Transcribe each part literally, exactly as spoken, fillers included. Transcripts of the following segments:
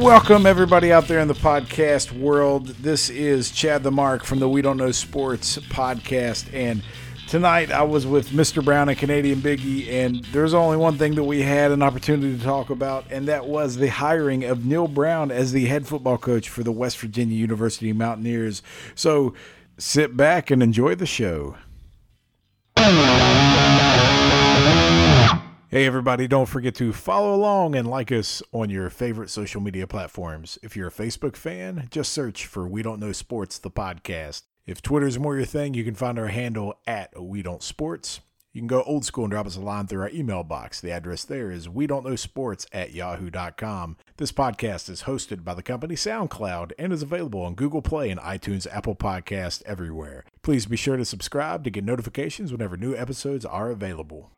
Welcome, everybody out there in the podcast world. This is Chad the Mark from the We Don't Know Sports podcast, and tonight I was with Mister Brown and Canadian Biggie, and there's only one thing that we had an opportunity to talk about, and that was the hiring of Neal Brown as the head football coach for the West Virginia University Mountaineers. So sit back and enjoy the show. Hey everybody, don't forget to follow along and like us on your favorite social media platforms. If you're a Facebook fan, just search for We Don't Know Sports, the podcast. If Twitter's more your thing, you can find our handle at We Don't Sports. You can go old school and drop us a line through our email box. The address there is we don't know sports at yahoo dot com. This podcast is hosted by the company SoundCloud and is available on Google Play and iTunes, Apple Podcasts, everywhere. Please be sure to subscribe to get notifications whenever new episodes are available.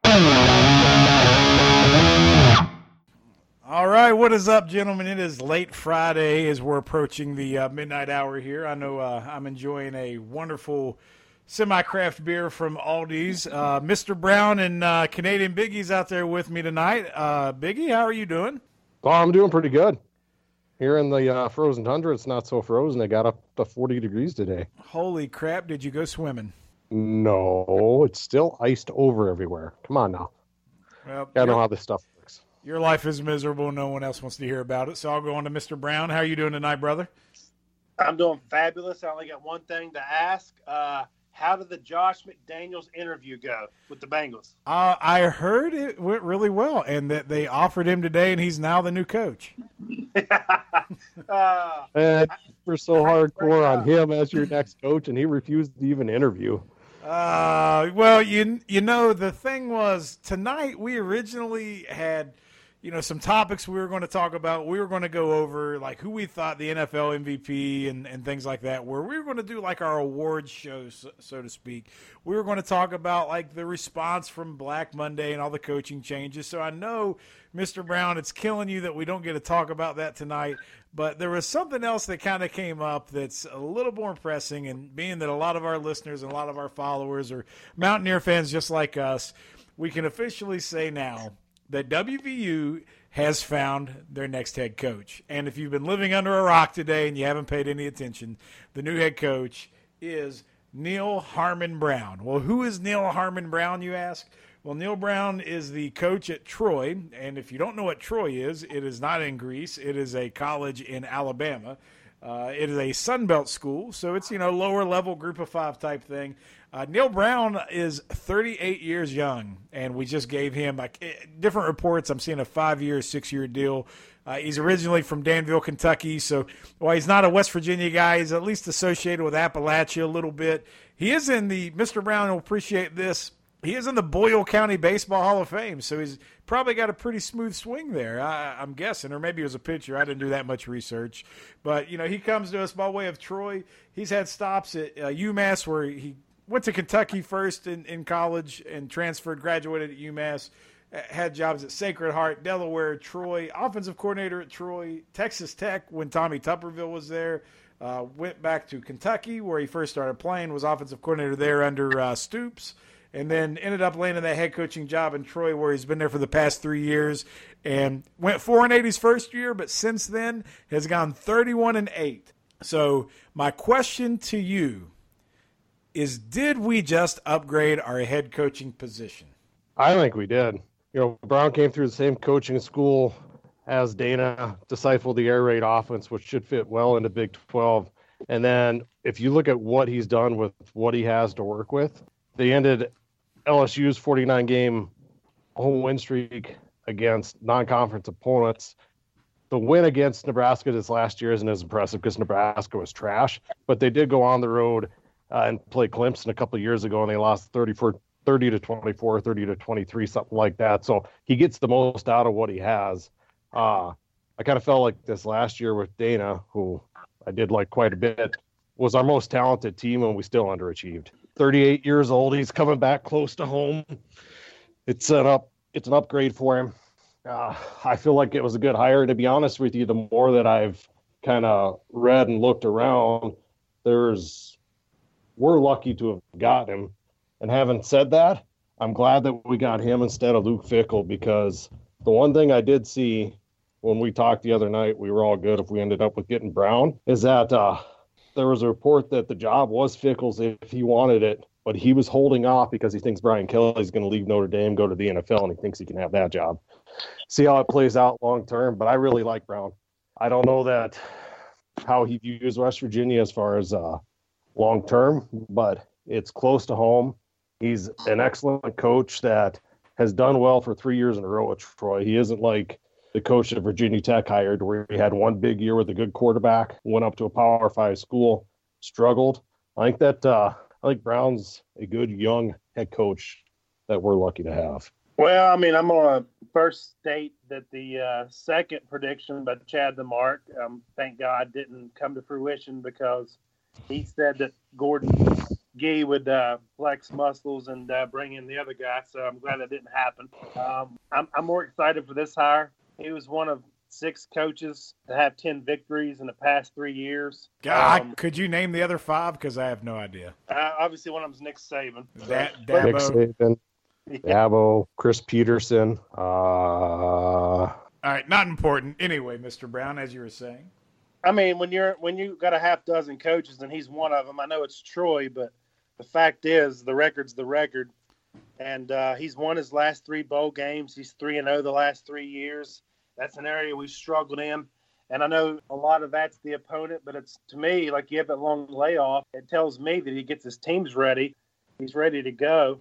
All right, what is up, gentlemen? It is late Friday as we're approaching the uh, midnight hour here. I know uh, I'm enjoying a wonderful semi-craft beer from Aldi's. Uh, Mister Brown and uh, Canadian Biggie's out there with me tonight. Uh, Biggie, how are you doing? Oh, I'm doing pretty good. Here in the uh, frozen tundra, it's not so frozen. It got up to forty degrees today. Holy crap, did you go swimming? No, it's still iced over everywhere. Come on now. Well, I know how this stuff works. Your life is miserable. No one else wants to hear about it, so I'll go on to Mister Brown. How are you doing tonight, brother? I'm doing fabulous. I only got one thing to ask. Uh, How did the Josh McDaniels interview go with the Bengals? Uh, I heard it went really well, and that they offered him today, and he's now the new coach. uh, and we're so hardcore on him as your next coach, and he refused to even interview. Uh, well, you you know, the thing was, tonight we originally had – you know, some topics we were going to talk about. We were going to go over, like, who we thought the N F L M V P and, and things like that were. We were going to do, like, our awards show, so, so to speak. We were going to talk about, like, the response from Black Monday and all the coaching changes. So I know, Mister Brown, it's killing you that we don't get to talk about that tonight. But there was something else that kind of came up that's a little more pressing, and being that a lot of our listeners and a lot of our followers are Mountaineer fans just like us, we can officially say now that W V U has found their next head coach. And if you've been living under a rock today and you haven't paid any attention, the new head coach is Neil Harmon Brown. Well, who is Neil Harmon Brown, you ask? Well, Neil Brown is the coach at Troy. And if you don't know what Troy is, it is not in Greece. It is a college in Alabama. Uh, it is a Sun Belt school, so it's, you know, lower level group of five type thing. Uh, Neal Brown is thirty-eight years young, and we just gave him, like, different reports. I'm seeing a five-year, six-year deal. Uh, he's originally from Danville, Kentucky, so while he's not a West Virginia guy, he's at least associated with Appalachia a little bit. He is in the, Mister Brown will appreciate this, he is in the Boyle County Baseball Hall of Fame, so he's probably got a pretty smooth swing there, I, I'm guessing, or maybe it was a pitcher. I didn't do that much research. But, you know, he comes to us by way of Troy. He's had stops at uh, UMass, where he went to Kentucky first in, in college and transferred, graduated at UMass, had jobs at Sacred Heart, Delaware, Troy, offensive coordinator at Troy, Texas Tech when Tommy Tupperville was there, uh, went back to Kentucky where he first started playing, was offensive coordinator there under uh, Stoops, and then ended up landing that head coaching job in Troy where he's been there for the past three years and went four and eight his first year, but since then has gone thirty-one and eight. So my question to you is, did we just upgrade our head coaching position? I think we did. You know, Brown came through the same coaching school as Dana, deciphered the Air Raid offense, which should fit well into Big twelve. And then if you look at what he's done with what he has to work with, they ended L S U's forty-nine game home win streak against non-conference opponents. The win against Nebraska this last year isn't as impressive because Nebraska was trash, but they did go on the road Uh, and play Clemson a couple of years ago, and they lost thirty to twenty-four, thirty to twenty-three, something like that. So he gets the most out of what he has. Uh, I kind of felt like this last year with Dana, who I did like quite a bit, was our most talented team, and we still underachieved. thirty-eight years old, he's coming back close to home. It's set up. It's an upgrade for him. Uh, I feel like it was a good hire. To be honest with you, the more that I've kind of read and looked around, there's – we're lucky to have got him. And having said that, I'm glad that we got him instead of Luke Fickell, because the one thing I did see when we talked the other night, we were all good if we ended up with getting Brown, is that uh, there was a report that the job was Fickell's if he wanted it, but he was holding off because he thinks Brian Kelly's going to leave Notre Dame, go to the N F L, and he thinks he can have that job. See how it plays out long term, but I really like Brown. I don't know that how he views West Virginia as far as uh, long term, but it's close to home. He's an excellent coach that has done well for three years in a row at Troy. He isn't like the coach that Virginia Tech hired where he had one big year with a good quarterback, went up to a Power Five school, struggled. I think that uh, I think Brown's a good young head coach that we're lucky to have. Well, I mean, I'm going to first state that the uh, second prediction by Chad the Mark, um, thank God, didn't come to fruition because he said that Gordon Gee would uh, flex muscles and uh, bring in the other guy, so I'm glad that didn't happen. Um, I'm, I'm more excited for this hire. He was one of six coaches to have ten victories in the past three years. God, um, could you name the other five? Because I have no idea. Uh, obviously, one of them is Nick Saban. That, Dabo. Nick Saban. Yeah. Dabo, Chris Peterson. Uh... All right, not important. Anyway, Mister Brown, as you were saying, I mean, when you're when you got a half dozen coaches and he's one of them, I know it's Troy, but the fact is, the record's the record, and uh, he's won his last three bowl games. He's three and zero the last three years. That's an area we struggled in. And I know a lot of that's the opponent, but it's to me like you have that long layoff. It tells me that he gets his teams ready. He's ready to go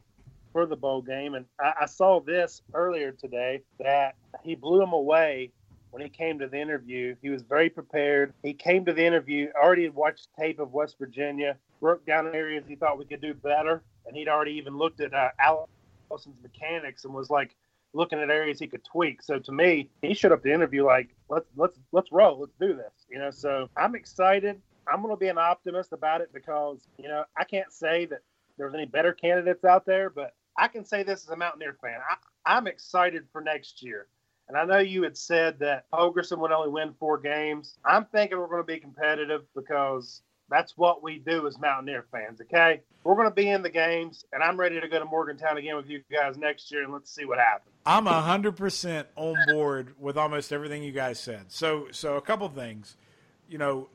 for the bowl game. And I, I saw this earlier today that he blew him away when he came to the interview. He was very prepared. He came to the interview, already had watched tape of West Virginia, broke down areas he thought we could do better. And he'd already even looked at uh, Allison's mechanics and was like looking at areas he could tweak. So to me, he showed up to the interview like, let's, let's, let's roll. Let's do this. You know, so I'm excited. I'm going to be an optimist about it because, you know, I can't say that there's any better candidates out there, but I can say this as a Mountaineer fan. I, I'm excited for next year. And I know you had said that Holgorsen would only win four games. I'm thinking we're going to be competitive because that's what we do as Mountaineer fans, okay? We're going to be in the games, and I'm ready to go to Morgantown again with you guys next year, and let's see what happens. I'm one hundred percent on board with almost everything you guys said. So so a couple things. You know,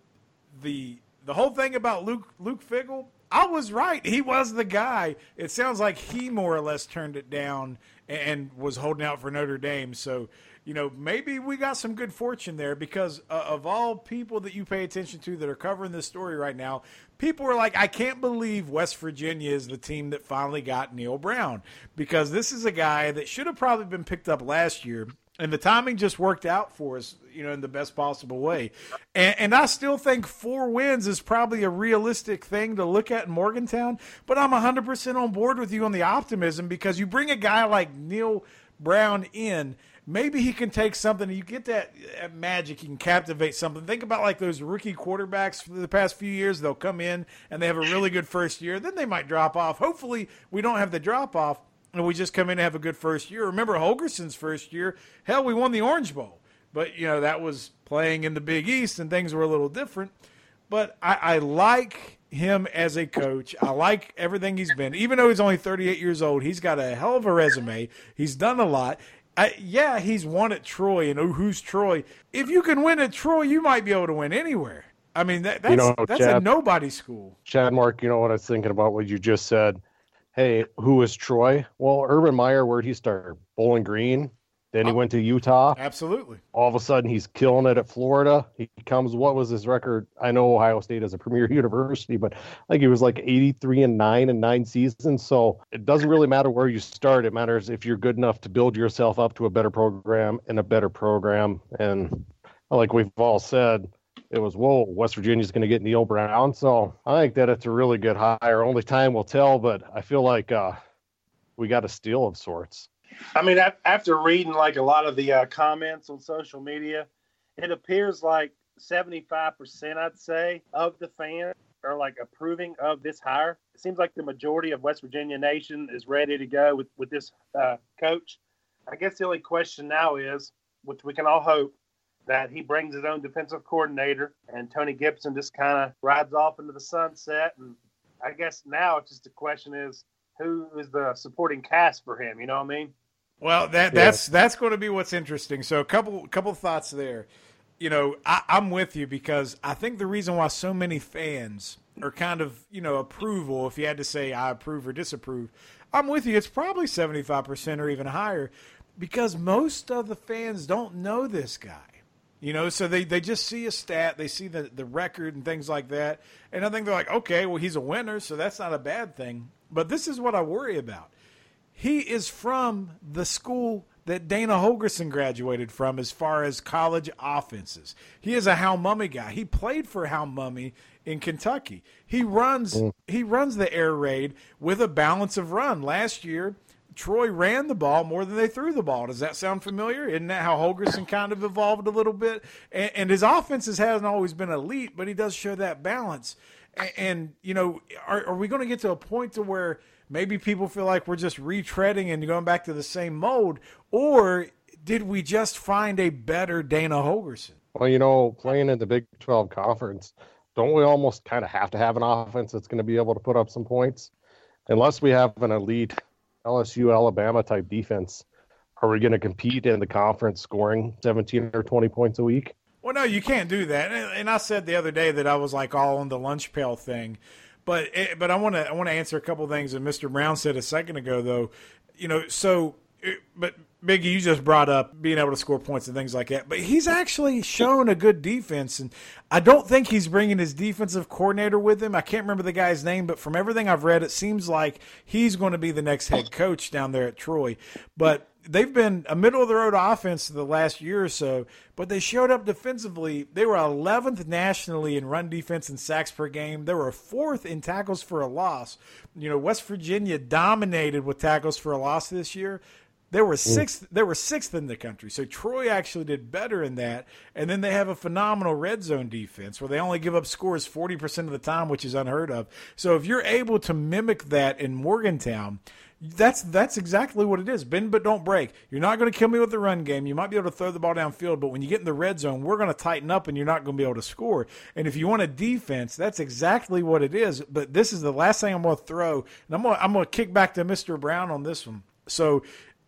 the the whole thing about Luke Luke Fickell, I was right. He was the guy. It sounds like he more or less turned it down and was holding out for Notre Dame. So, you know, maybe we got some good fortune there because uh, of all people that you pay attention to that are covering this story right now, people are like, I can't believe West Virginia is the team that finally got Neal Brown because this is a guy that should have probably been picked up last year. And the timing just worked out for us, you know, in the best possible way. And, and I still think four wins is probably a realistic thing to look at in Morgantown. But I'm one hundred percent on board with you on the optimism because you bring a guy like Neal Brown in, maybe he can take something. You get that magic. He can captivate something. Think about like those rookie quarterbacks for the past few years. They'll come in and they have a really good first year. Then they might drop off. Hopefully we don't have the drop off. And we just come in and have a good first year. Remember Holgorsen's first year? Hell, we won the Orange Bowl. But, you know, that was playing in the Big East and things were a little different. But I, I like him as a coach. I like everything he's been. Even though he's only thirty-eight years old, he's got a hell of a resume. He's done a lot. I, yeah, he's won at Troy. And oh, who's Troy? If you can win at Troy, you might be able to win anywhere. I mean, that, that's, you know, that's Chad, a nobody school. Chad, Mark, you know what I was thinking about what you just said. Hey, who is Troy? Well, Urban Meyer, where'd he start? Bowling Green. Then he went to Utah. Absolutely. All of a sudden, he's killing it at Florida. He comes, what was his record? I know Ohio State is a premier university, but I think he was like eighty-three and nine in nine seasons. So it doesn't really matter where you start. It matters if you're good enough to build yourself up to a better program and a better program. And like we've all said, it was, whoa, West Virginia's going to get Neal Brown. So I think that it's a really good hire. Only time will tell, but I feel like uh, we got a steal of sorts. I mean, after reading like a lot of the uh, comments on social media, it appears like seventy-five percent, I'd say, of the fans are like approving of this hire. It seems like the majority of West Virginia Nation is ready to go with, with this uh, coach. I guess the only question now is, which we can all hope, that he brings his own defensive coordinator, and Tony Gibson just kind of rides off into the sunset. And I guess now it's just the question is, who is the supporting cast for him? You know what I mean? Well, that that's yeah. that's going to be what's interesting. So a couple couple thoughts there. You know, I, I'm with you because I think the reason why so many fans are kind of, you know, approval, if you had to say I approve or disapprove, I'm with you. It's probably seventy-five percent or even higher because most of the fans don't know this guy. You know, so they, they just see a stat, they see the, the record and things like that. And I think they're like, okay, well, he's a winner, so that's not a bad thing. But this is what I worry about. He is from the school that Dana Holgorsen graduated from as far as college offenses. He is a Hal Mumme guy. He played for Hal Mumme in Kentucky. He runs mm. he runs the Air Raid with a balance of run. Last year, Troy ran the ball more than they threw the ball. Does that sound familiar? Isn't that how Holgorsen kind of evolved a little bit? And, and his offenses hasn't always been elite, but he does show that balance. And, and you know, are, are we going to get to a point to where maybe people feel like we're just retreading and going back to the same mold, or did we just find a better Dana Holgorsen? Well, you know, playing in the Big twelve conference, don't we almost kind of have to have an offense that's going to be able to put up some points? Unless we have an elite L S U, Alabama-type defense, are we going to compete in the conference scoring seventeen or twenty points a week? Well, no, you can't do that. And I said the other day that I was like all on the lunch pail thing. But but I want to I want to answer a couple of things that Mister Brown said a second ago, though. You know, so but Biggie, you just brought up being able to score points and things like that. But he's actually shown a good defense, and I don't think he's bringing his defensive coordinator with him. I can't remember the guy's name, but from everything I've read, it seems like he's going to be the next head coach down there at Troy. But they've been a middle-of-the-road offense the last year or so, but they showed up defensively. They were eleventh nationally in run defense and sacks per game. They were fourth in tackles for a loss. You know, West Virginia dominated with tackles for a loss this year. They were sixth. They were sixth in the country. So Troy actually did better in that. And then they have a phenomenal red zone defense where they only give up scores forty percent of the time, which is unheard of. So if you're able to mimic that in Morgantown, that's that's exactly what it is. Bend but don't break. You're not going to kill me with the run game. You might be able to throw the ball downfield, but when you get in the red zone, we're going to tighten up and you're not going to be able to score. And if you want a defense, that's exactly what it is. But this is the last thing I'm going to throw. And I'm going to, I'm going to kick back to Mister Brown on this one. So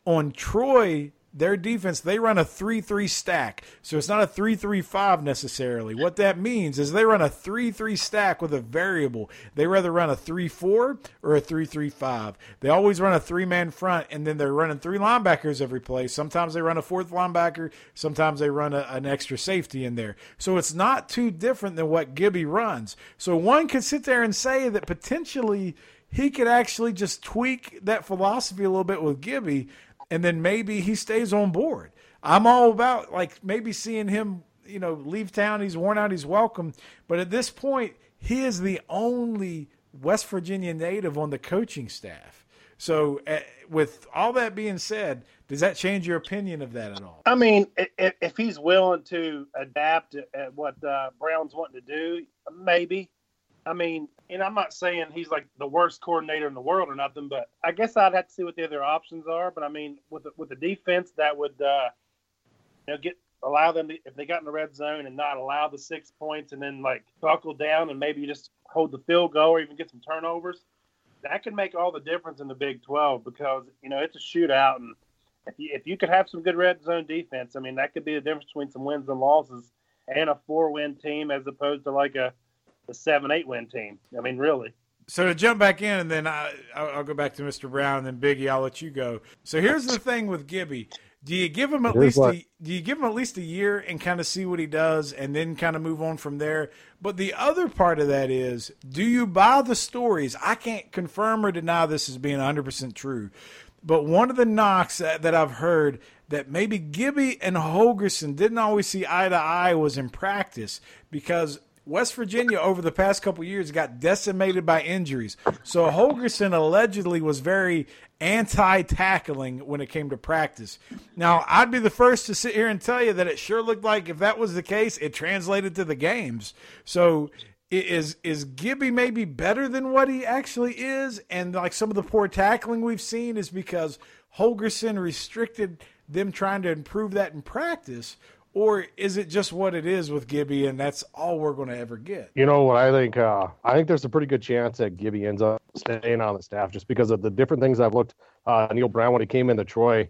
on Troy, their defense, they run a three three stack. So it's not a three three five necessarily. What that means is they run a three three stack with a variable. They rather run a three four or a three three five. They always run a three-man front, and then they're running three linebackers every play. Sometimes they run a fourth linebacker. Sometimes they run a, an extra safety in there. So it's not too different than what Gibby runs. So one could sit there and say that potentially he could actually just tweak that philosophy a little bit with Gibby, and then maybe he stays on board. I'm all about, like, maybe seeing him, you know, leave town. He's worn out. He's welcome. But at this point, he is the only West Virginia native on the coaching staff. So uh, with all that being said, does that change your opinion of that at all? I mean, if, if he's willing to adapt at what uh, Brown's wanting to do, maybe. I mean, and I'm not saying he's like the worst coordinator in the world or nothing, but I guess I'd have to see what the other options are. But I mean, with the, with the defense, that would uh, you know get allow them to, if they got in the red zone and not allow the six points, and then like buckle down and maybe just hold the field goal or even get some turnovers, that can make all the difference in the Big twelve because you know it's a shootout, and if you, if you could have some good red zone defense, I mean that could be the difference between some wins and losses and a four win team as opposed to like a the seven eight win team. I mean, really. So to jump back in, and then I, I'll go back to Mister Brown, and then Biggie, I'll let you go. So here's the thing with Gibby. Do you give him at here's least a, do you give him at least a year and kind of see what he does and then kind of move on from there? But the other part of that is, do you buy the stories? I can't confirm or deny this as being one hundred percent true. But one of the knocks that, that I've heard that maybe Gibby and Holgorsen didn't always see eye to eye was in practice because – West Virginia over the past couple of years got decimated by injuries. So Holgorsen allegedly was very anti-tackling when it came to practice. Now, I'd be the first to sit here and tell you that it sure looked like if that was the case, it translated to the games. So is is Gibby maybe better than what he actually is? And like some of the poor tackling we've seen is because Holgorsen restricted them trying to improve that in practice. Or is it just what it is with Gibby, and that's all we're going to ever get? You know what I think? Uh, I think there's a pretty good chance that Gibby ends up staying on the staff just because of the different things I've looked. Uh, Neal Brown, when he came into Troy,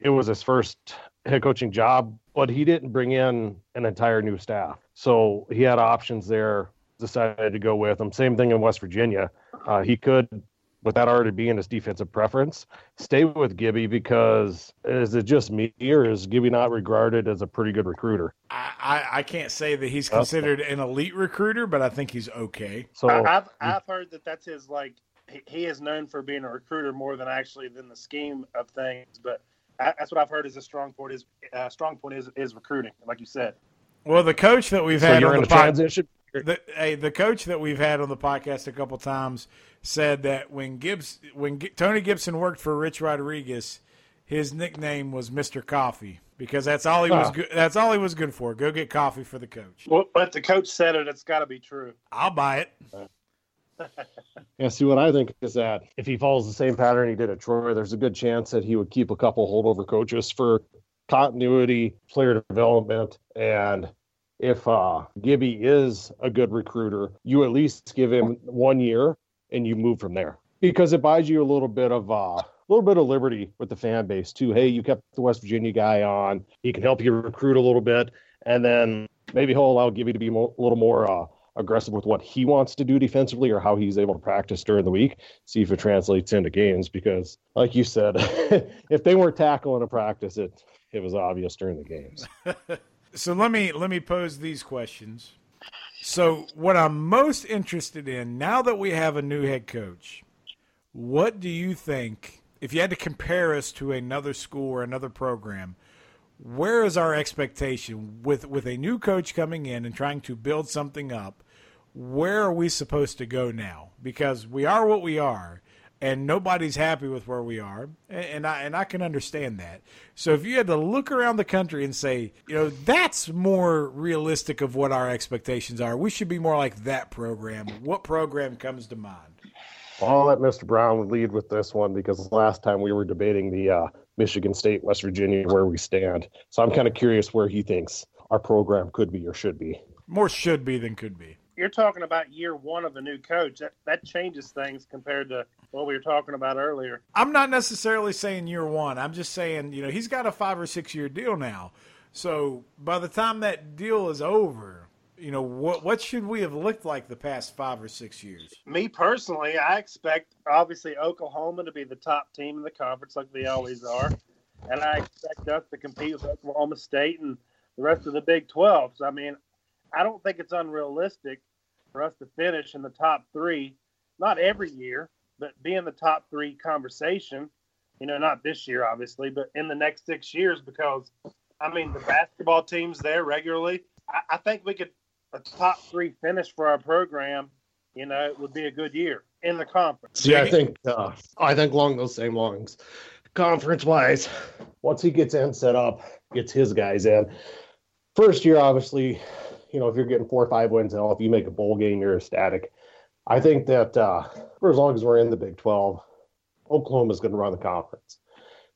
it was his first head coaching job, but he didn't bring in an entire new staff. So he had options there, decided to go with him. Same thing in West Virginia. Uh, he could, with that already being his defensive preference, stay with Gibby, because is it just me, or is Gibby not regarded as a pretty good recruiter? I, I, I can't say that he's considered an elite recruiter, but I think he's okay. So I've, I've heard that that's his, like, he is known for being a recruiter more than actually than the scheme of things, but I, that's what I've heard is a strong point is uh, strong point is, is recruiting, like you said. Well, the coach that we've had so on the podcast, the, hey, the coach that we've had on the podcast a couple times said that when Gibbs, when G- Tony Gibson worked for Rich Rodriguez, his nickname was Mister Coffee, because that's all he oh. was. Good, that's all he was good for. Go get coffee for the coach. Well, but the coach said it. It's got to be true. I'll buy it. Uh. Yeah, see, what I think is that if he follows the same pattern he did at Troy, there's a good chance that he would keep a couple holdover coaches for continuity, player development, and if uh, Gibby is a good recruiter, you at least give him one year and you move from there, because it buys you a little bit of a uh, little bit of liberty with the fan base too. Hey, you kept the West Virginia guy on; he can help you recruit a little bit, and then maybe he'll allow Gibby to be mo- a little more. Uh, aggressive with what he wants to do defensively, or how he's able to practice during the week, see if it translates into games, because like you said, if they weren't tackling a practice, it it was obvious during the games. So let me let me pose these questions. So what I'm most interested in, now that we have a new head coach, what do you think, if you had to compare us to another school or another program, where is our expectation with with a new coach coming in and trying to build something up? Where are we supposed to go now? Because we are what we are, and nobody's happy with where we are, and, and I and I can understand that. So if you had to look around the country and say, you know, that's more realistic of what our expectations are, we should be more like that program, what program comes to mind? I'll let Mister Brown lead with this one, because last time we were debating the uh, Michigan State, West Virginia, where we stand. So I'm kind of curious where he thinks our program could be or should be. More should be than could be. You're talking about year one of the new coach. That that changes things compared to what we were talking about earlier. I'm not necessarily saying year one. I'm just saying, you know, he's got a five or six year deal now. So by the time that deal is over, you know, what what should we have looked like the past five or six years? Me personally, I expect, obviously, Oklahoma to be the top team in the conference like they always are. And I expect us to compete with Oklahoma State and the rest of the Big twelve. So, I mean, I don't think it's unrealistic for us to finish in the top three, not every year, but be in the top three conversation. You know, not this year, obviously, but in the next six years because, I mean, the basketball team's there regularly. I, I think we could – a top three finish for our program, you know, it would be a good year in the conference. Yeah, I think uh, I think along those same lines. Conference-wise, once he gets in set up, gets his guys in. First year, obviously, you know, if you're getting four or five wins, and if you make a bowl game, you're ecstatic. I think that uh, for as long as we're in the Big twelve, Oklahoma's going to run the conference.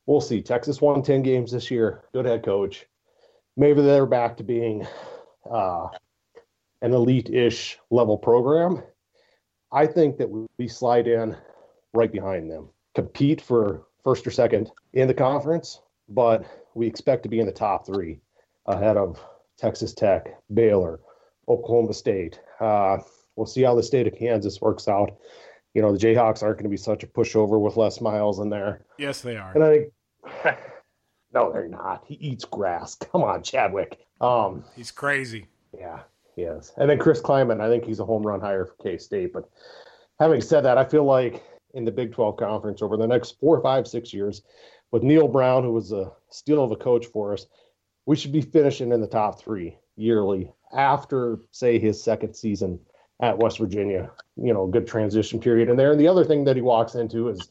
We'll see. Texas won ten games this year. Good head coach. Maybe they're back to being uh, – an elite-ish level program. I think that we slide in right behind them, compete for first or second in the conference, but we expect to be in the top three ahead of Texas Tech, Baylor, Oklahoma State. Uh, we'll see how the state of Kansas works out. You know, the Jayhawks aren't going to be such a pushover with Les Miles in there. Yes, they are. And I, no, they're not. He eats grass. Come on, Chadwick. Um, He's crazy. Yeah. Yes. And then Chris Klieman, I think he's a home run hire for K State. But having said that, I feel like in the Big twelve Conference over the next four, five, six years, with Neal Brown, who was a steal of a coach for us, we should be finishing in the top three yearly after, say, his second season at West Virginia. You know, good transition period in there. And the other thing that he walks into is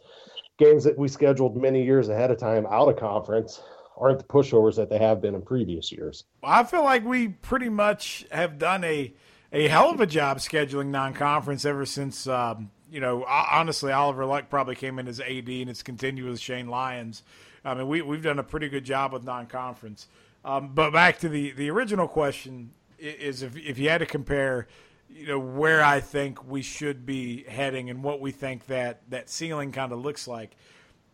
games that we scheduled many years ahead of time out of conference aren't the pushovers that they have been in previous years. Well, I feel like we pretty much have done a, a hell of a job scheduling non-conference ever since, um, you know, honestly, Oliver Luck probably came in as A D, and it's continued with Shane Lyons. I mean, we, we've done a pretty good job with non-conference. Um, but back to the, the original question is if, if you had to compare, you know, where I think we should be heading and what we think that, that ceiling kind of looks like,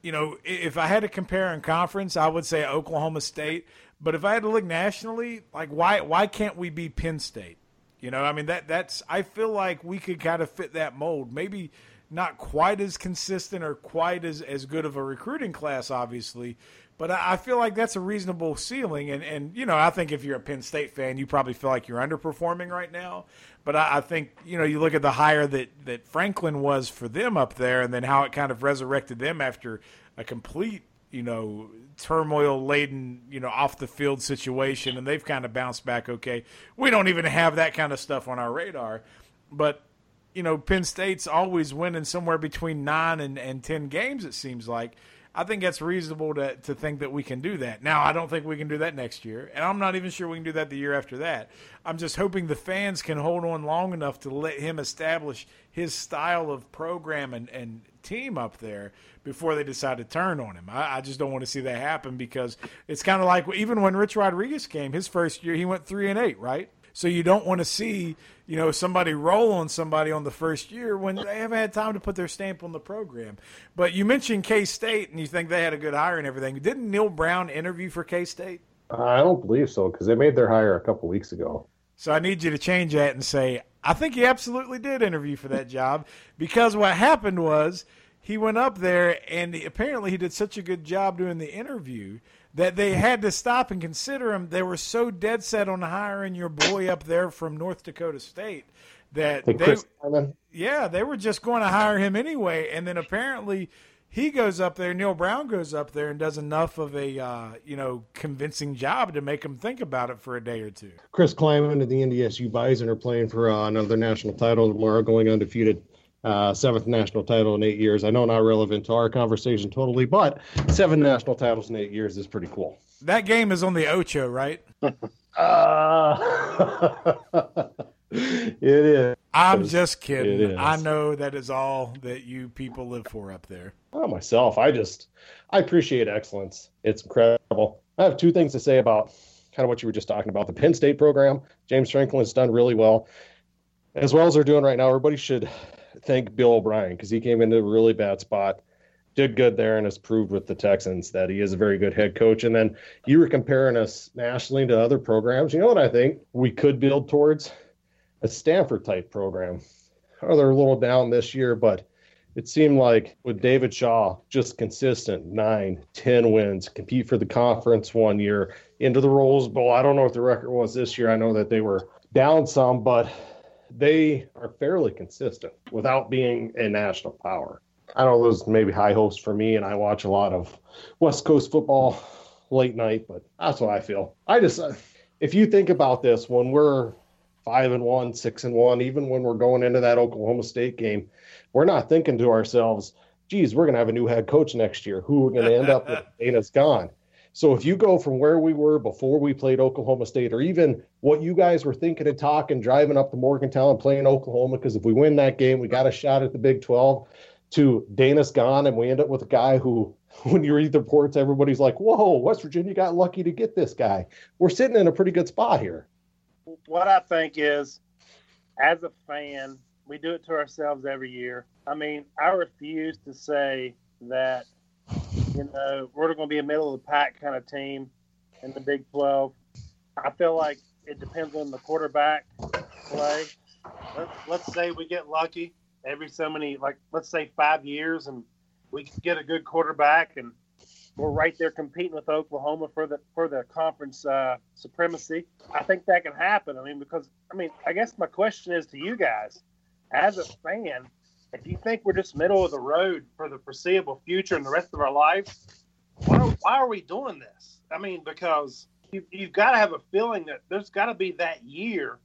you know, if I had to compare in conference, I would say Oklahoma State. But if I had to look nationally, like why why can't we be Penn State? You know, I mean, that that's I feel like we could kind of fit that mold. Maybe not quite as consistent or quite as, as good of a recruiting class, obviously. But I, I feel like that's a reasonable ceiling. And, and, you know, I think if you're a Penn State fan, you probably feel like you're underperforming right now. But I, I think, you know, you look at the hire that, that Franklin was for them up there and then how it kind of resurrected them after a complete, you know, turmoil-laden, you know, off-the-field situation, and they've kind of bounced back okay. We don't even have that kind of stuff on our radar. But, you know, Penn State's always winning somewhere between nine and, and ten games, it seems like. I think that's reasonable to, to think that we can do that. Now, I don't think we can do that next year, and I'm not even sure we can do that the year after that. I'm just hoping the fans can hold on long enough to let him establish his style of program and, and team up there before they decide to turn on him. I, I just don't want to see that happen, because it's kind of like even when Rich Rodriguez came, his first year, he went three and eight, right? So you don't want to see, you know, somebody roll on somebody on the first year when they haven't had time to put their stamp on the program. But you mentioned K State, and you think they had a good hire and everything. Didn't Neal Brown interview for K State? Uh, I don't believe so, because they made their hire a couple weeks ago. So I need you to change that and say, I think he absolutely did interview for that job, because what happened was he went up there, and apparently he did such a good job doing the interview that they had to stop and consider him. They were so dead set on hiring your boy up there from North Dakota State that hey, they, yeah, they were just going to hire him anyway. And then apparently he goes up there, Neal Brown goes up there and does enough of a, uh, you know, convincing job to make him think about it for a day or two. Chris Klieman and the N D S U Bison are playing for uh, another national title tomorrow, going undefeated. Uh, seventh national title in eight years. I know not relevant to our conversation totally, but seven national titles in eight years is pretty cool. That game is on the Ocho, right? uh, it is. I'm just kidding. I know that is all that you people live for up there. Oh, myself. I just, I appreciate excellence. It's incredible. I have two things to say about kind of what you were just talking about. The Penn State program, James Franklin's done really well. As well as they're doing right now, everybody should thank Bill O'Brien, because he came into a really bad spot, did good there, and has proved with the Texans that he is a very good head coach. And then you were comparing us nationally to other programs. You know what I think? We could build towards a Stanford-type program. Oh, they're a little down this year, but it seemed like with David Shaw, just consistent nine, ten wins, compete for the conference one year, into the Rose Bowl. I don't know what the record was this year. I know that they were down some, but they are fairly consistent without being a national power. I know those maybe high hopes for me, and I watch a lot of West Coast football late night, but that's what I feel. I just, if you think about this, when we're five and one, six and one, even when we're going into that Oklahoma State game, we're not thinking to ourselves, geez, we're going to have a new head coach next year. Who we're going to end up with? Dana's gone. So if you go from where we were before we played Oklahoma State, or even what you guys were thinking and talking, driving up to Morgantown and playing Oklahoma, because if we win that game, we got a shot at the Big twelve, to Dana's gone, and we end up with a guy who, when you read the reports, everybody's like, whoa, West Virginia got lucky to get this guy. We're sitting in a pretty good spot here. What I think is, as a fan, we do it to ourselves every year. I mean, I refuse to say that, you know, we're going to be a middle-of-the-pack kind of team in the Big twelve. I feel like it depends on the quarterback play. Let's, let's say we get lucky every so many, like, let's say five years, and we can get a good quarterback, and we're right there competing with Oklahoma for the for the conference uh, supremacy. I think that can happen. I mean, because, I mean, I guess my question is to you guys, as a fan, if you think we're just middle of the road for the foreseeable future and the rest of our lives, why, why are we doing this? I mean, because you, you've got to have a feeling that there's got to be that year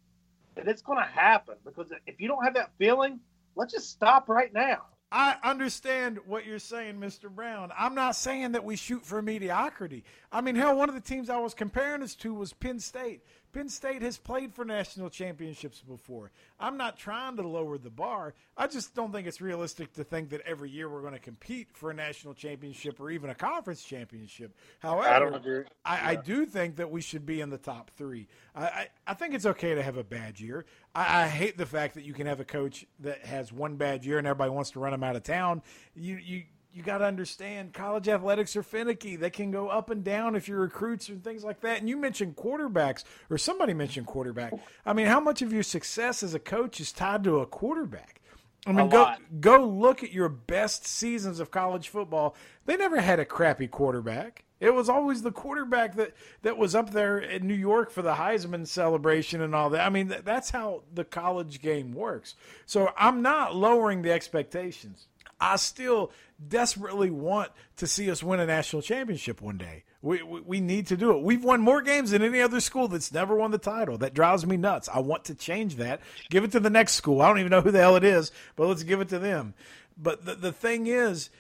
that it's going to happen. Because if you don't have that feeling, let's just stop right now. I understand what you're saying, Mister Brown. I'm not saying that we shoot for mediocrity. I mean, hell, one of the teams I was comparing us to was Penn State. Penn State has played for national championships before. I'm not trying to lower the bar. I just don't think it's realistic to think that every year we're going to compete for a national championship or even a conference championship. However, I, don't agree. I, yeah. I do think that we should be in the top three. I, I, I think it's okay to have a bad year. I, I hate the fact that you can have a coach that has one bad year and everybody wants to run him out of town. You, you you got to understand college athletics are finicky. They can go up and down if you're recruits and things like that. And you mentioned quarterbacks, or somebody mentioned quarterback. I mean, how much of your success as a coach is tied to a quarterback? I mean, go go look at your best seasons of college football. They never had a crappy quarterback. It was always the quarterback that, that was up there in New York for the Heisman celebration and all that. I mean, that, that's how the college game works. So I'm not lowering the expectations. I still desperately want to see us win a national championship one day. We, we we need to do it. We've won more games than any other school that's never won the title. That drives me nuts. I want to change that. Give it to the next school. I don't even know who the hell it is, but let's give it to them. But the, the thing is,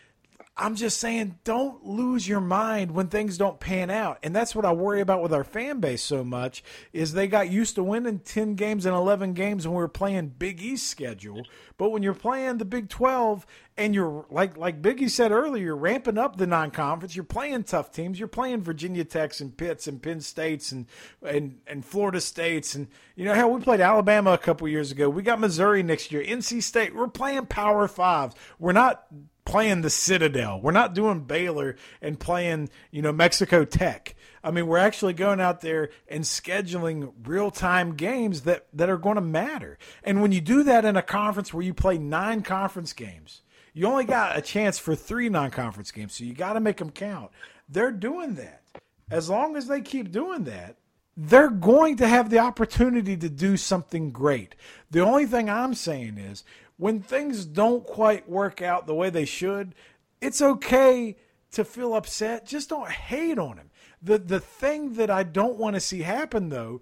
I'm just saying, don't lose your mind when things don't pan out. And that's what I worry about with our fan base so much, is they got used to winning ten games and eleven games when we were playing Big East schedule. But when you're playing the Big twelve and you're, like like Biggie said earlier, you're ramping up the non-conference, you're playing tough teams, you're playing Virginia Techs and Pitts and Penn States and, and, and Florida States. And, you know, hell, we played Alabama a couple years ago. We got Missouri next year, N C State. We're playing Power Fives. We're not – playing the Citadel. We're not doing Baylor and playing, you know, Mexico Tech. I mean, we're actually going out there and scheduling real-time games that, that are going to matter. And when you do that in a conference where you play nine conference games, you only got a chance for three non-conference games, so you got to make them count. They're doing that. As long as they keep doing that, they're going to have the opportunity to do something great. The only thing I'm saying is, when things don't quite work out the way they should, it's okay to feel upset. Just don't hate on him. The the thing that I don't want to see happen, though,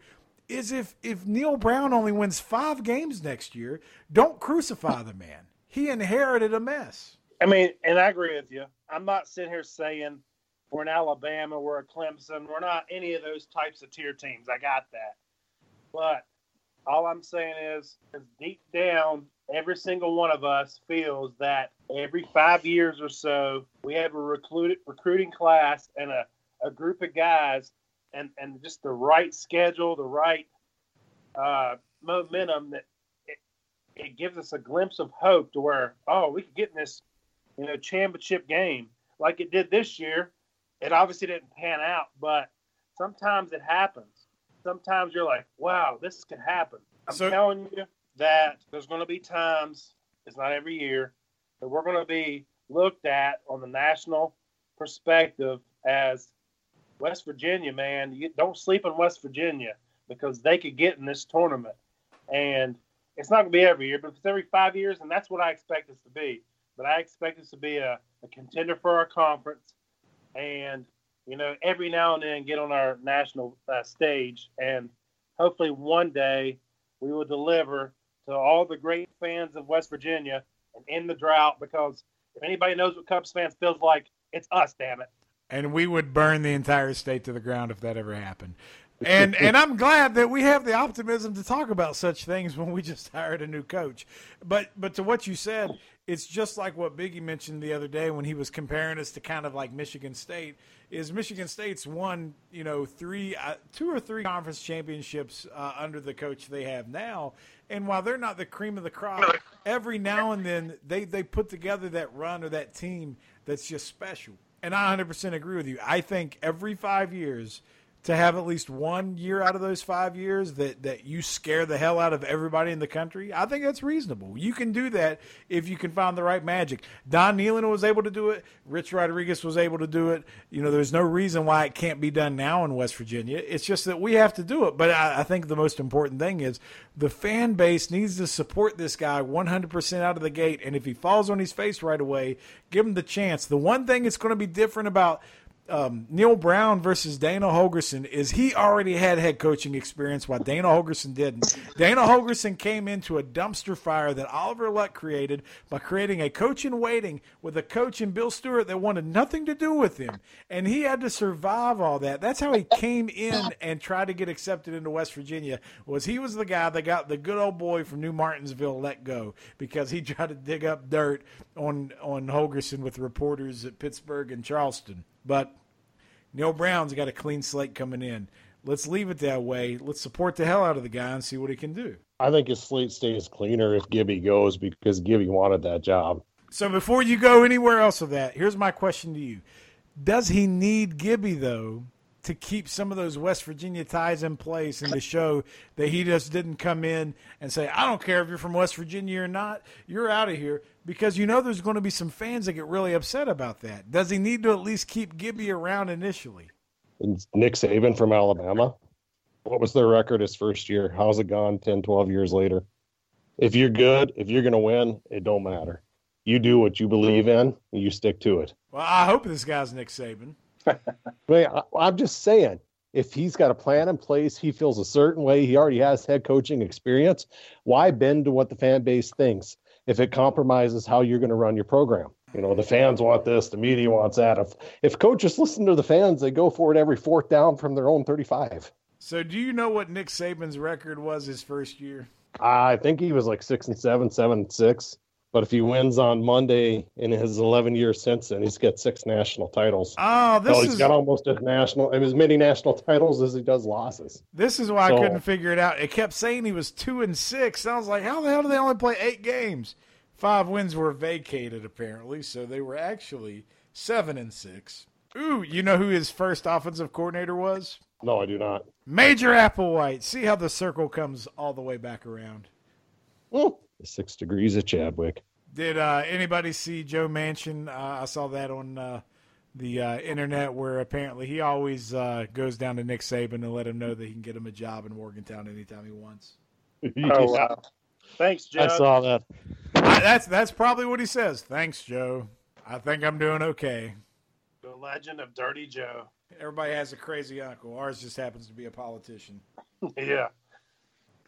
is if, if Neal Brown only wins five games next year, don't crucify the man. He inherited a mess. I mean, and I agree with you. I'm not sitting here saying we're in Alabama, we're a Clemson, we're not any of those types of tier teams. I got that. But all I'm saying is, is deep down, every single one of us feels that every five years or so, we have a recruited, recruiting class and a, a group of guys and, and just the right schedule, the right uh, momentum that it, it gives us a glimpse of hope to where, oh, we could get in this, you know, championship game like it did this year. It obviously didn't pan out, but sometimes it happens. Sometimes you're like, wow, this could happen. I'm so- telling you. That there's going to be times, it's not every year, that we're going to be looked at on the national perspective as West Virginia, man. You don't sleep on West Virginia because they could get in this tournament. And it's not going to be every year, but it's every five years, and that's what I expect us to be. But I expect us to be a, a contender for our conference and, you know, every now and then get on our national uh, stage. And hopefully one day we will deliver to all the great fans of West Virginia and end the drought, because if anybody knows what Cubs fans feels like, it's us, damn it. And we would burn the entire state to the ground if that ever happened. And and I'm glad that we have the optimism to talk about such things when we just hired a new coach. But but to what you said, it's just like what Biggie mentioned the other day when he was comparing us to kind of like Michigan State. Is Michigan State's won, you know, three, uh, two or three conference championships uh, under the coach they have now. And while they're not the cream of the crop, every now and then they, they put together that run or that team that's just special. And I one hundred percent agree with you. I think every five years to have at least one year out of those five years that, that you scare the hell out of everybody in the country, I think that's reasonable. You can do that if you can find the right magic. Don Nealon was able to do it. Rich Rodriguez was able to do it. You know, there's no reason why it can't be done now in West Virginia. It's just that we have to do it. But I, I think the most important thing is the fan base needs to support this guy one hundred percent out of the gate. And if he falls on his face right away, give him the chance. The one thing that's going to be different about Um, Neal Brown versus Dana Holgorsen is he already had head coaching experience while Dana Holgorsen didn't. Dana Holgorsen came into a dumpster fire that Oliver Luck created by creating a coach in waiting with a coach in Bill Stewart that wanted nothing to do with him. And he had to survive all that. That's how he came in and tried to get accepted into West Virginia, was he was the guy that got the good old boy from New Martinsville let go because he tried to dig up dirt on, on Holgorsen with reporters at Pittsburgh and Charleston. But Neal Brown's got a clean slate coming in. Let's leave it that way. Let's support the hell out of the guy and see what he can do. I think his slate stays cleaner if Gibby goes, because Gibby wanted that job. So before you go anywhere else with that, here's my question to you. Does he need Gibby, though, to keep some of those West Virginia ties in place and to show that he just didn't come in and say, I don't care if you're from West Virginia or not, you're out of here? Because you know there's going to be some fans that get really upset about that. Does he need to at least keep Gibby around initially? Nick Saban from Alabama? What was their record his first year? How's it gone ten, twelve years later? If you're good, if you're going to win, it don't matter. You do what you believe in, and you stick to it. Well, I hope this guy's Nick Saban. I, I'm just saying, if he's got a plan in place, he feels a certain way, he already has head coaching experience, why bend to what the fan base thinks if it compromises how you're going to run your program? You know, the fans want this, the media wants that. If, if coaches listen to the fans, they go for it every fourth down from their own thirty-five. So do you know what Nick Saban's record was his first year? I think he was like six and seven, seven and six. But if he wins on Monday in his eleven years since then, he's got six national titles. Oh, this so he's is, got almost as national, as many national titles as he does losses. This is why so, I couldn't figure it out. It kept saying he was two and six. I was like, how the hell do they only play eight games? Five wins were vacated apparently, so they were actually seven and six. Ooh, you know who his first offensive coordinator was? No, I do not. Major Applewhite. See how the circle comes all the way back around. Mm. Six degrees of Chadwick. Did uh, anybody see Joe Manchin? Uh, I saw that on uh, the uh, internet where apparently he always uh, goes down to Nick Saban to let him know that he can get him a job in Morgantown anytime he wants. Oh, wow. Thanks, Joe. I saw that. I, that's that's probably what he says. Thanks, Joe. I think I'm doing okay. The legend of Dirty Joe. Everybody has a crazy uncle. Ours just happens to be a politician. Yeah.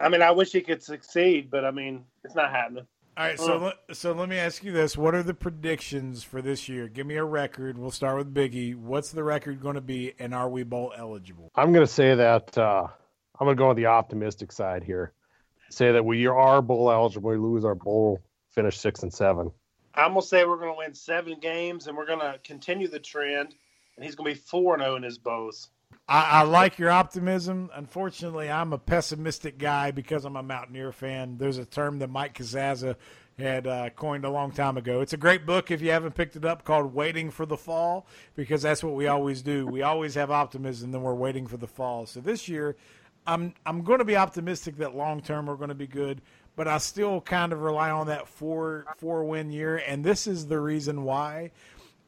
I mean, I wish he could succeed, but, I mean, it's not happening. All right, so, le- so let me ask you this. What are the predictions for this year? Give me a record. We'll start with Biggie. What's the record going to be, and are we bowl eligible? I'm going to say that uh, I'm going to go on the optimistic side here. Say that we are bowl eligible. We lose our bowl, finish six and seven. I'm going to say we're going to win seven games, and we're going to continue the trend, and he's going to be four and oh in his bowls. I, I like your optimism. Unfortunately, I'm a pessimistic guy because I'm a Mountaineer fan. There's a term that Mike Kazazza had uh, coined a long time ago. It's a great book, if you haven't picked it up, called Waiting for the Fall, because that's what we always do. We always have optimism, then we're waiting for the fall. So this year, I'm I'm going to be optimistic that long-term we're going to be good, but I still kind of rely on that four, four-win year, and this is the reason why.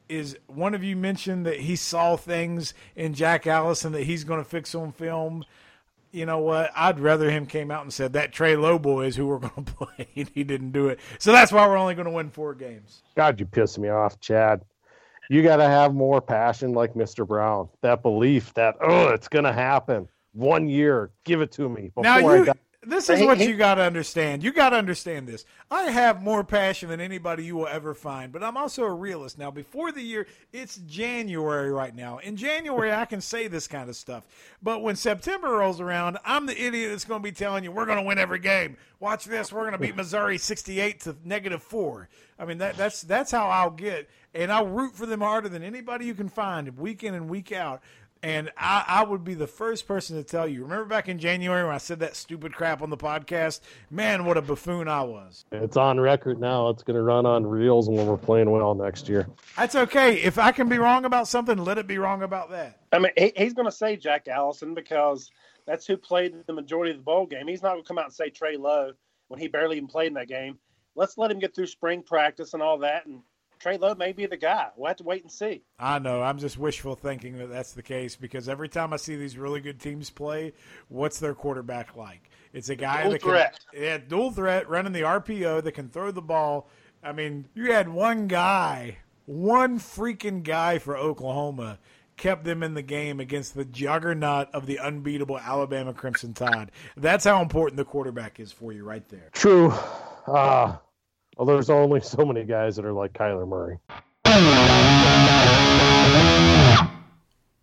Is one of you mentioned that he saw things in Jack Allison that he's going to fix on film. You know what? I'd rather him came out and said that Trey Lowboy is who we're going to play, and he didn't do it. So that's why we're only going to win four games. God, you piss me off, Chad. You got to have more passion like Mister Brown, that belief that, oh, it's going to happen. One year, give it to me. Before now you, I got- this is what you got to understand. You got to understand this. I have more passion than anybody you will ever find, but I'm also a realist. Now, before the year, it's January right now. In January, I can say this kind of stuff. But when September rolls around, I'm the idiot that's going to be telling you, we're going to win every game. Watch this. We're going to beat Missouri sixty-eight to negative four. I mean, that, that's that's how I'll get. And I'll root for them harder than anybody you can find week in and week out. And I, I would be the first person to tell you. Remember back in January when I said that stupid crap on the podcast? Man, what a buffoon I was. It's on record now. It's going to run on reels when we're playing well next year. That's okay. If I can be wrong about something, let it be wrong about that. I mean, he, he's going to say Jack Allison because that's who played the majority of the bowl game. He's not going to come out and say Trey Lowe when he barely even played in that game. Let's let him get through spring practice and all that, and Trey Lowe may be the guy. We'll have to wait and see. I know. I'm just wishful thinking that that's the case because every time I see these really good teams play, what's their quarterback like? It's a guy dual that threat. Can, yeah, dual threat, running the R P O that can throw the ball. I mean, you had one guy, one freaking guy for Oklahoma kept them in the game against the juggernaut of the unbeatable Alabama Crimson Tide. That's how important the quarterback is for you right there. True. Uh Well, there's only so many guys that are like Kyler Murray.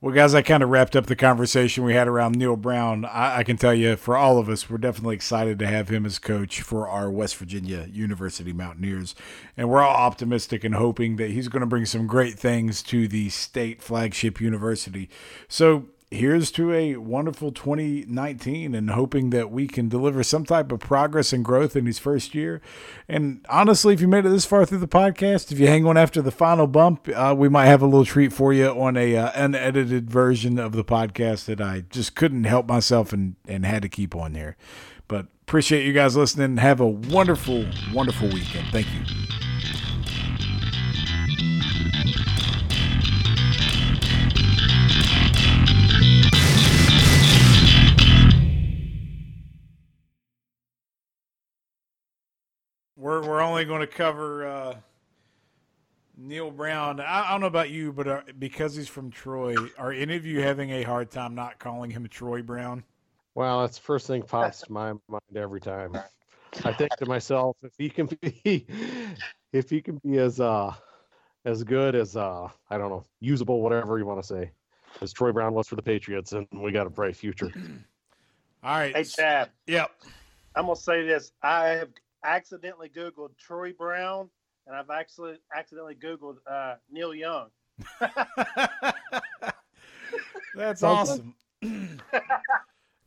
Well, guys, I kind of wrapped up the conversation we had around Neal Brown. I, I can tell you, for all of us, we're definitely excited to have him as coach for our West Virginia University Mountaineers. And we're all optimistic and hoping that he's going to bring some great things to the state flagship university. So here's to a wonderful twenty nineteen and hoping that we can deliver some type of progress and growth in his first year. And honestly, if you made it this far through the podcast, if you hang on after the final bump, uh, we might have a little treat for you on a uh, unedited version of the podcast that I just couldn't help myself and, and had to keep on there. But appreciate you guys listening. Have a wonderful, wonderful weekend. Thank you. We're we're only going to cover uh, Neal Brown. I, I don't know about you, but uh, because he's from Troy, are any of you having a hard time not calling him Troy Brown? Well, that's the first thing pops to my mind every time. I think to myself, if he can be, if he can be as uh, as good as uh, I don't know, usable, whatever you want to say, as Troy Brown was for the Patriots, then we got a bright future. All right. Hey, Chad. Yep. I'm gonna say this. I have. accidentally Googled Troy Brown, and I've actually accidentally Googled uh, Neil Young. That's awesome.